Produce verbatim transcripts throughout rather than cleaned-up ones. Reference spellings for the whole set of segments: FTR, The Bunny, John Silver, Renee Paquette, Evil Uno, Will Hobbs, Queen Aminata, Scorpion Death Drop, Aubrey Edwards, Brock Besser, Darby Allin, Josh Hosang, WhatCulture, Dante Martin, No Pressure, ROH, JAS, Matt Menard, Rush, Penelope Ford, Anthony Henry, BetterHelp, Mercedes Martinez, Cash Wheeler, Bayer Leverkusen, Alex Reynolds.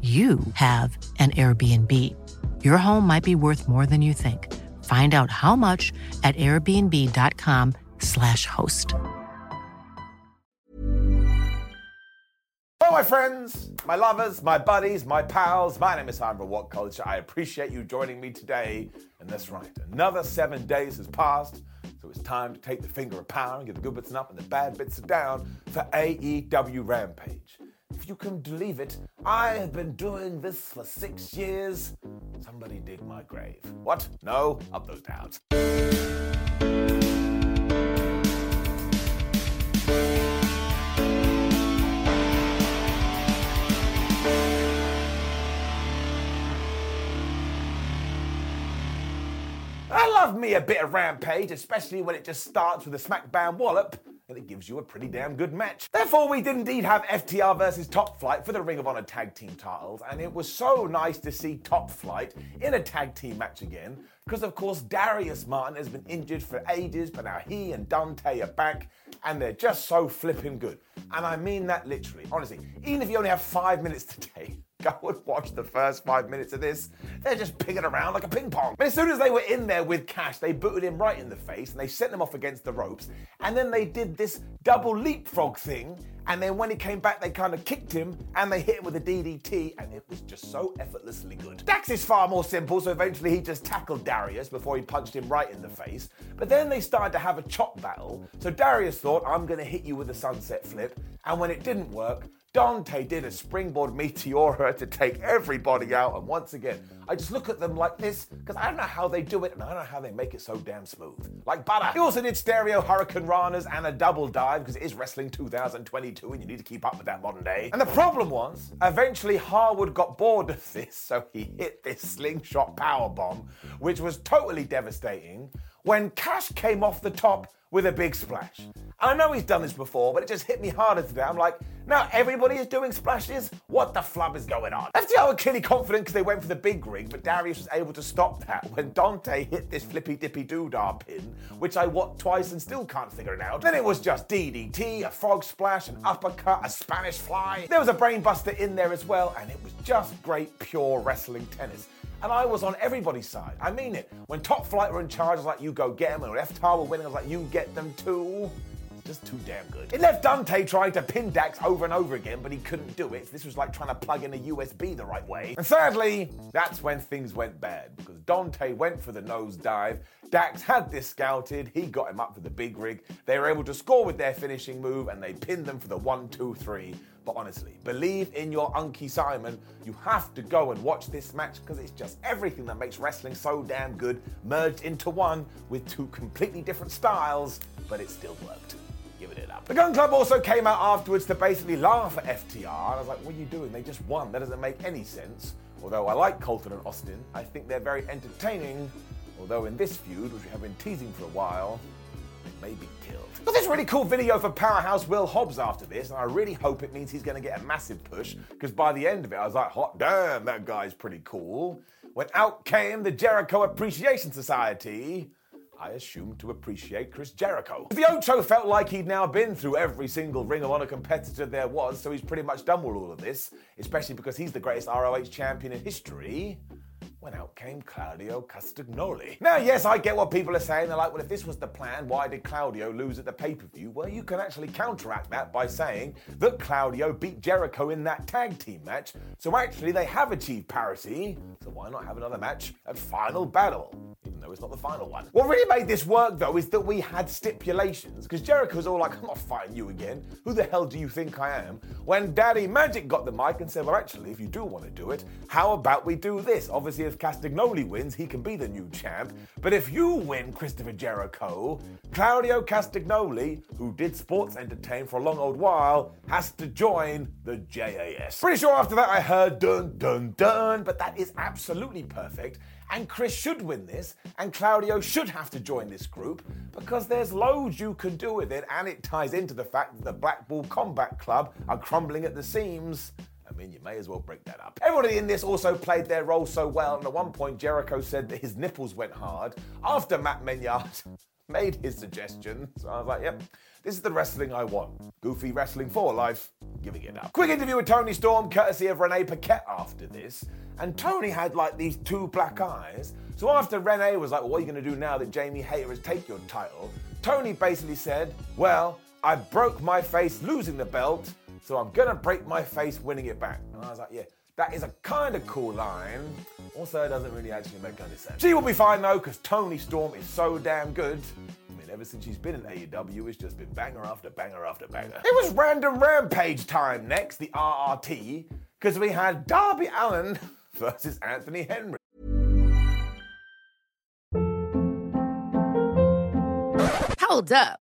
you have an Airbnb. Your home might be worth more than you think. Find out how much at airbnb.com slash host. Hello, my friends, my lovers, my buddies, my pals. My name is Simon from WhatCulture. I appreciate you joining me today. And that's right, another seven days has passed. So it's time to take the finger of power and get the good bits up and the bad bits down for A E W Rampage. If you can believe it, I have been doing this for six years. Somebody dig my grave. What? No? Up those downs. I love me a bit of Rampage, especially when it just starts with a smackdown wallop. And it gives you a pretty damn good match. Therefore, we did indeed have F T R versus Top Flight for the Ring of Honor tag team titles, and it was so nice to see Top Flight in a tag team match again, because of course Darius Martin has been injured for ages, but now he and Dante are back, and they're just so flipping good. And I mean that literally, honestly. Even if you only have five minutes today, go and watch the first five minutes of this. They're just pinging around like a ping pong. But as soon as they were in there with Cash, they booted him right in the face and they sent him off against the ropes. And then they did this double leapfrog thing. And then when he came back, they kind of kicked him and they hit him with a D D T. And it was just so effortlessly good. Dax is far more simple, so eventually he just tackled Darius before he punched him right in the face. But then they started to have a chop battle. So Darius thought, I'm going to hit you with a sunset flip. And when it didn't work, Dante did a springboard meteora to take everybody out, and once again, I just look at them like this, because I don't know how they do it, and I don't know how they make it so damn smooth. Like butter. He also did stereo hurricane ranas and a double dive, because it is wrestling two thousand twenty-two, and you need to keep up with that modern day. And the problem was, eventually Harwood got bored of this, so he hit this slingshot powerbomb, which was totally devastating, when Cash came off the top with a big splash. And I know he's done this before, but it just hit me harder today. I'm like, now everybody is doing splashes? What the flub is going on? F T R were clearly confident because they went for the big rig, but Darius was able to stop that when Dante hit this flippy-dippy doodah pin, which I watched twice and still can't figure it out. Then it was just D D T, a frog splash, an uppercut, a Spanish fly. There was a brainbuster in there as well, and it was just great, pure wrestling tennis. And I was on everybody's side. I mean it. When Top Flight were in charge, I was like, you go get them. And when F T R were winning, I was like, you get them too. Just too damn good. It left Dante trying to pin Dax over and over again, but he couldn't do it. This was like trying to plug in a U S B the right way. And sadly, that's when things went bad, because Dante went for the nosedive. Dax had this scouted. He got him up for the big rig. They were able to score with their finishing move, and they pinned them for the one, two, three. But honestly, believe in your Unky Simon. You have to go and watch this match, because it's just everything that makes wrestling so damn good merged into one with two completely different styles, but it still worked. Giving it up. The Gun Club also came out afterwards to basically laugh at F T R. And I was like, what are you doing? They just won. That doesn't make any sense. Although I like Colton and Austin, I think they're very entertaining. Although in this feud, which we have been teasing for a while, they may be killed. Got this really cool video for Powerhouse Will Hobbs after this, and I really hope it means he's going to get a massive push, because by the end of it, I was like, hot damn, that guy's pretty cool. When out came the Jericho Appreciation Society, I assume to appreciate Chris Jericho. The Ocho felt like he'd now been through every single Ring of Honor competitor there was, so he's pretty much done with all of this, especially because he's the greatest R O H champion in history. When out came Claudio Castagnoli. Now, yes, I get what people are saying. They're like, well, if this was the plan, why did Claudio lose at the pay-per-view? Well, you can actually counteract that by saying that Claudio beat Jericho in that tag team match. So actually, they have achieved parity. So why not have another match at Final Battle? Even though though it's not the final one. What really made this work, though, is that we had stipulations, because Jericho's all like, I'm not fighting you again. Who the hell do you think I am? When Daddy Magic got the mic and said, well, actually, if you do want to do it, how about we do this? Obviously, if Castagnoli wins, he can be the new champ. But if you win, Christopher Jericho, Claudio Castagnoli, who did sports entertain for a long old while, has to join the J A S. Pretty sure after that I heard dun dun dun, but that is absolutely perfect. And Chris should win this, and Claudio should have to join this group, because there's loads you can do with it, and it ties into the fact that the Blackpool Combat Club are crumbling at the seams. I mean, you may as well break that up. Everybody in this also played their role so well, and at one point Jericho said that his nipples went hard after Matt Menard made his suggestion. So I was like, yep, this is the wrestling I want. Goofy wrestling for life, giving it up. Quick interview with Tony Storm, courtesy of Renee Paquette after this. And Tony had like these two black eyes. So after Renee was like, well, what are you going to do now that Jamie Hayter has taken your title? Tony basically said, well, I broke my face losing the belt, so I'm going to break my face winning it back. And I was like, yeah. That is a kind of cool line. Also, it doesn't really actually make any sense. She will be fine, though, because Toni Storm is so damn good. I mean, ever since she's been in A E W, it's just been banger after banger after banger. It was Random Rampage time next, the R R T, because we had Darby Allin versus Anthony Henry. Hold up.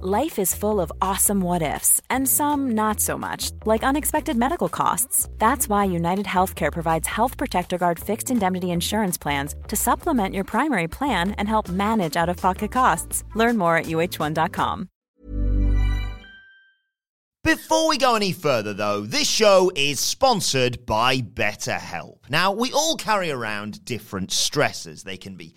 Life is full of awesome what-ifs, and some not so much, like unexpected medical costs. That's why UnitedHealthcare provides Health Protector Guard fixed indemnity insurance plans to supplement your primary plan and help manage out-of-pocket costs. Learn more at U H one dot com. Before we go any further, though, this show is sponsored by BetterHelp. Now, we all carry around different stressors. They can be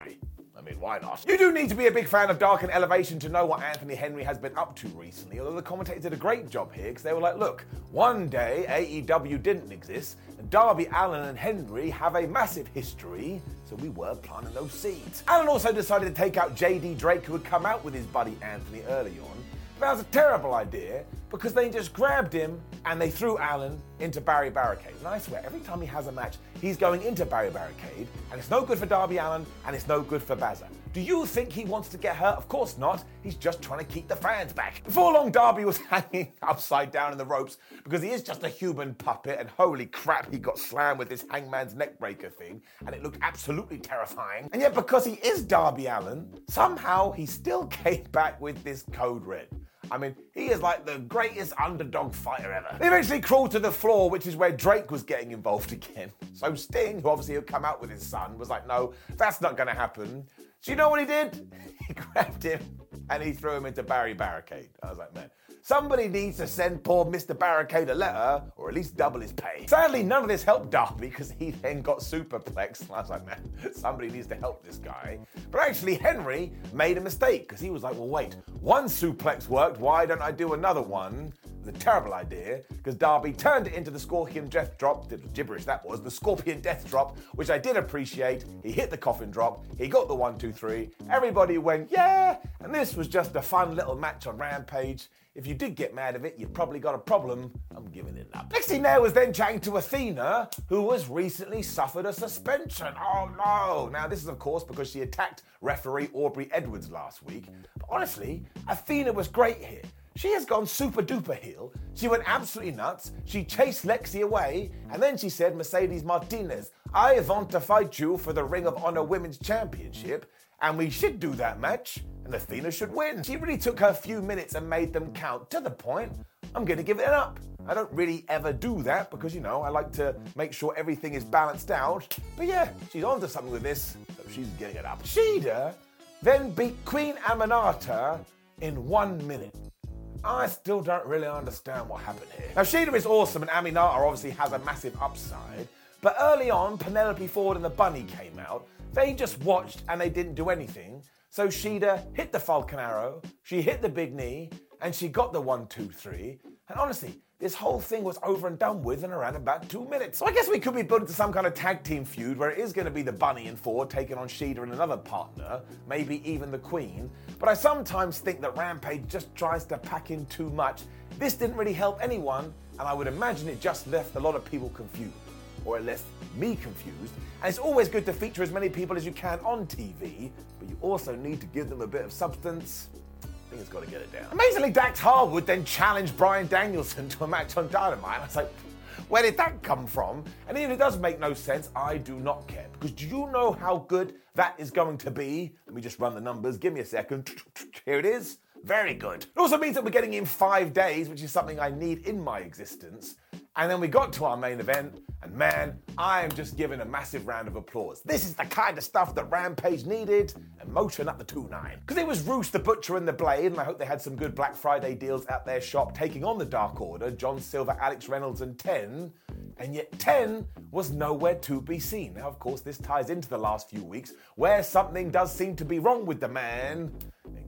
I mean, why not? You do need to be a big fan of Dark and Elevation to know what Anthony Henry has been up to recently, although the commentators did a great job here, because they were like, look, one day A E W didn't exist, and Darby Allin and Henry have a massive history, so we were planting those seeds. Allin also decided to take out J D Drake, who had come out with his buddy Anthony early on. That was a terrible idea, because they just grabbed him and they threw Allin into Barry Barricade. And I swear, every time he has a match, he's going into Barry Barricade, and it's no good for Darby Allin, and it's no good for Bazza. Do you think he wants to get hurt? Of course not. He's just trying to keep the fans back. Before long, Darby was hanging upside down in the ropes, because he is just a human puppet, and holy crap, he got slammed with this hangman's neckbreaker thing, and it looked absolutely terrifying. And yet, because he is Darby Allin, somehow he still came back with this code red. I mean, he is like the greatest underdog fighter ever. They eventually crawled to the floor, which is where Drake was getting involved again. So Sting, who obviously had come out with his son, was like, no, that's not going to happen. So you know what he did? He grabbed him and he threw him into Barry Barricade. I was like, man, somebody needs to send poor Mister Barricade a letter, or at least double his pay. Sadly, none of this helped Darby, because he then got superplexed. I was like, man, somebody needs to help this guy. But actually, Henry made a mistake, because he was like, well, wait, one suplex worked, why don't I do another one? It was a terrible idea, because Darby turned it into the Scorpion Death Drop, gibberish that was, the Scorpion Death Drop, which I did appreciate. He hit the coffin drop, he got the one, two, three, everybody went, yeah, and this was just a fun little match on Rampage. If you did get mad at it, you've probably got a problem. I'm giving it up. Lexi Nair was then chatting to Athena, who has recently suffered a suspension. Oh no! Now this is of course because she attacked referee Aubrey Edwards last week. But honestly, Athena was great here. She has gone super duper heel. She went absolutely nuts. She chased Lexi away. And then she said, Mercedes Martinez, I want to fight you for the Ring of Honor Women's Championship. And we should do that match. And Athena should win. She really took her few minutes and made them count, to the point I'm going to give it up. I don't really ever do that because, you know, I like to make sure everything is balanced out. But yeah, she's onto something with this, so she's getting it up. Shida then beat Queen Aminata in one minute. I still don't really understand what happened here. Now, Shida is awesome and Aminata obviously has a massive upside, but early on, Penelope Ford and the Bunny came out. They just watched and they didn't do anything. So Shida hit the Falcon Arrow, she hit the big knee, and she got the one, two, three. And honestly, this whole thing was over and done with in around about two minutes. So I guess we could be building to some kind of tag team feud where it is going to be the Bunny and Ford taking on Shida and another partner, maybe even the Queen. But I sometimes think that Rampage just tries to pack in too much. This didn't really help anyone, and I would imagine it just left a lot of people confused. Or at least me confused. And it's always good to feature as many people as you can on T V, but you also need to give them a bit of substance. I think it's got to get it down. Amazingly, Dax Harwood then challenged Bryan Danielson to a match on Dynamite. I was like, where did that come from? And even if it does make no sense, I do not care. Because do you know how good that is going to be? Let me just run the numbers. Give me a second. Here it is. Very good. It also means that we're getting in five days, which is something I need in my existence. And then we got to our main event, and man, I am just giving a massive round of applause. This is the kind of stuff that Rampage needed, and motoring up the two nine. Because it was Rush, the Butcher, and the Blade, and I hope they had some good Black Friday deals at their shop, taking on the Dark Order, John Silver, Alex Reynolds, and Ten. And yet Ten was nowhere to be seen. Now, of course, this ties into the last few weeks, where something does seem to be wrong with the man.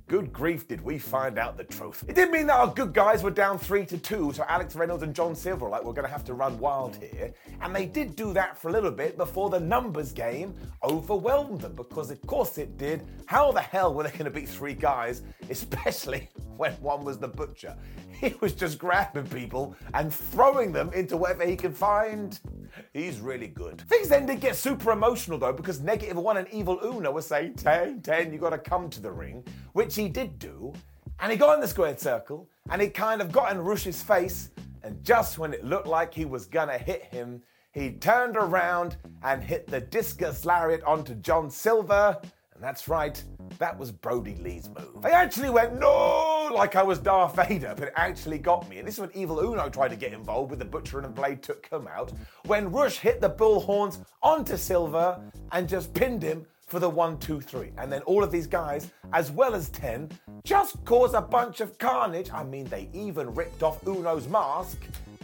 Good grief, did we find out the truth. It did mean that our good guys were down three to two, so Alex Reynolds and John Silver were like, we're going to have to run wild here. And they did do that for a little bit before the numbers game overwhelmed them, because of course it did. How the hell were they going to beat three guys, especially when one was the Butcher? He was just grabbing people and throwing them into whatever he could find. He's really good. Things then did get super emotional though, because Negative One and Evil Uno were saying, Ten, Ten, you got to come to the ring, which he did do, and he got in the squared circle, and he kind of got in Rush's face, and just when it looked like he was gonna hit him, he turned around and hit the discus lariat onto John Silver, and that's right, that was Brody Lee's move. They actually went, no, like I was Darth Vader, but it actually got me. And this is when Evil Uno tried to get involved with the Butcher and the Blade took him out, when Rush hit the bull horns onto Silver and just pinned him for the one, two, three. And then all of these guys, as well as Ten, just caused a bunch of carnage. I mean, they even ripped off Uno's mask.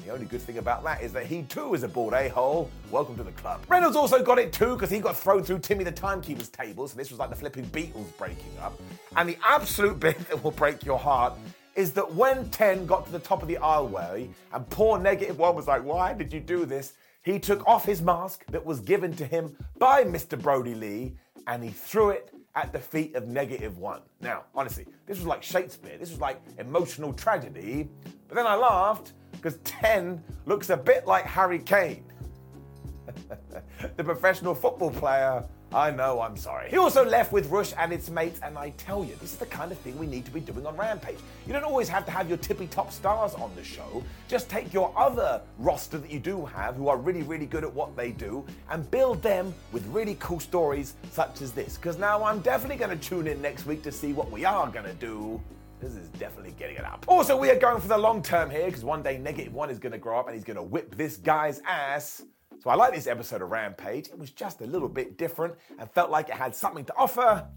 The only good thing about that is that he too is a bald a-hole. Welcome to the club. Reynolds also got it too, because he got thrown through Timmy the Timekeeper's table, so this was like the flipping Beatles breaking up. And the absolute bit that will break your heart is that when Ten got to the top of the aisleway, and poor Negative One was like, why did you do this? He took off his mask that was given to him by Mister Brody Lee, and he threw it at the feet of Negative One. Now, honestly, this was like Shakespeare. This was like emotional tragedy. But then I laughed, because Ten looks a bit like Harry Kane, the professional football player. I know, I'm sorry. He also left with Rush and its mates, and I tell you, this is the kind of thing we need to be doing on Rampage. You don't always have to have your tippy-top stars on the show. Just take your other roster that you do have, who are really, really good at what they do, and build them with really cool stories such as this. Because now I'm definitely going to tune in next week to see what we are going to do. This is definitely getting it up. Also, we are going for the long term here, because one day Negative One is going to grow up and he's going to whip this guy's ass. So I like this episode of Rampage. It was just a little bit different and felt like it had something to offer.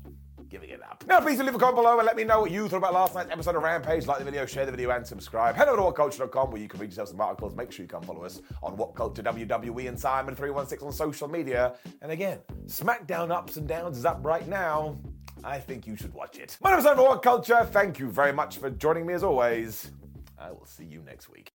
Giving it up. Now please do leave a comment below and let me know what you thought about last night's episode of Rampage. Like the video, share the video, and subscribe. Head over to what culture dot com where you can read yourself some articles. Make sure you come follow us on WhatCulture, W W E, and Simon three one six on social media. And again, SmackDown Ups and Downs is up right now. I think you should watch it. My name is Simon for WhatCulture. Thank you very much for joining me as always. I will see you next week.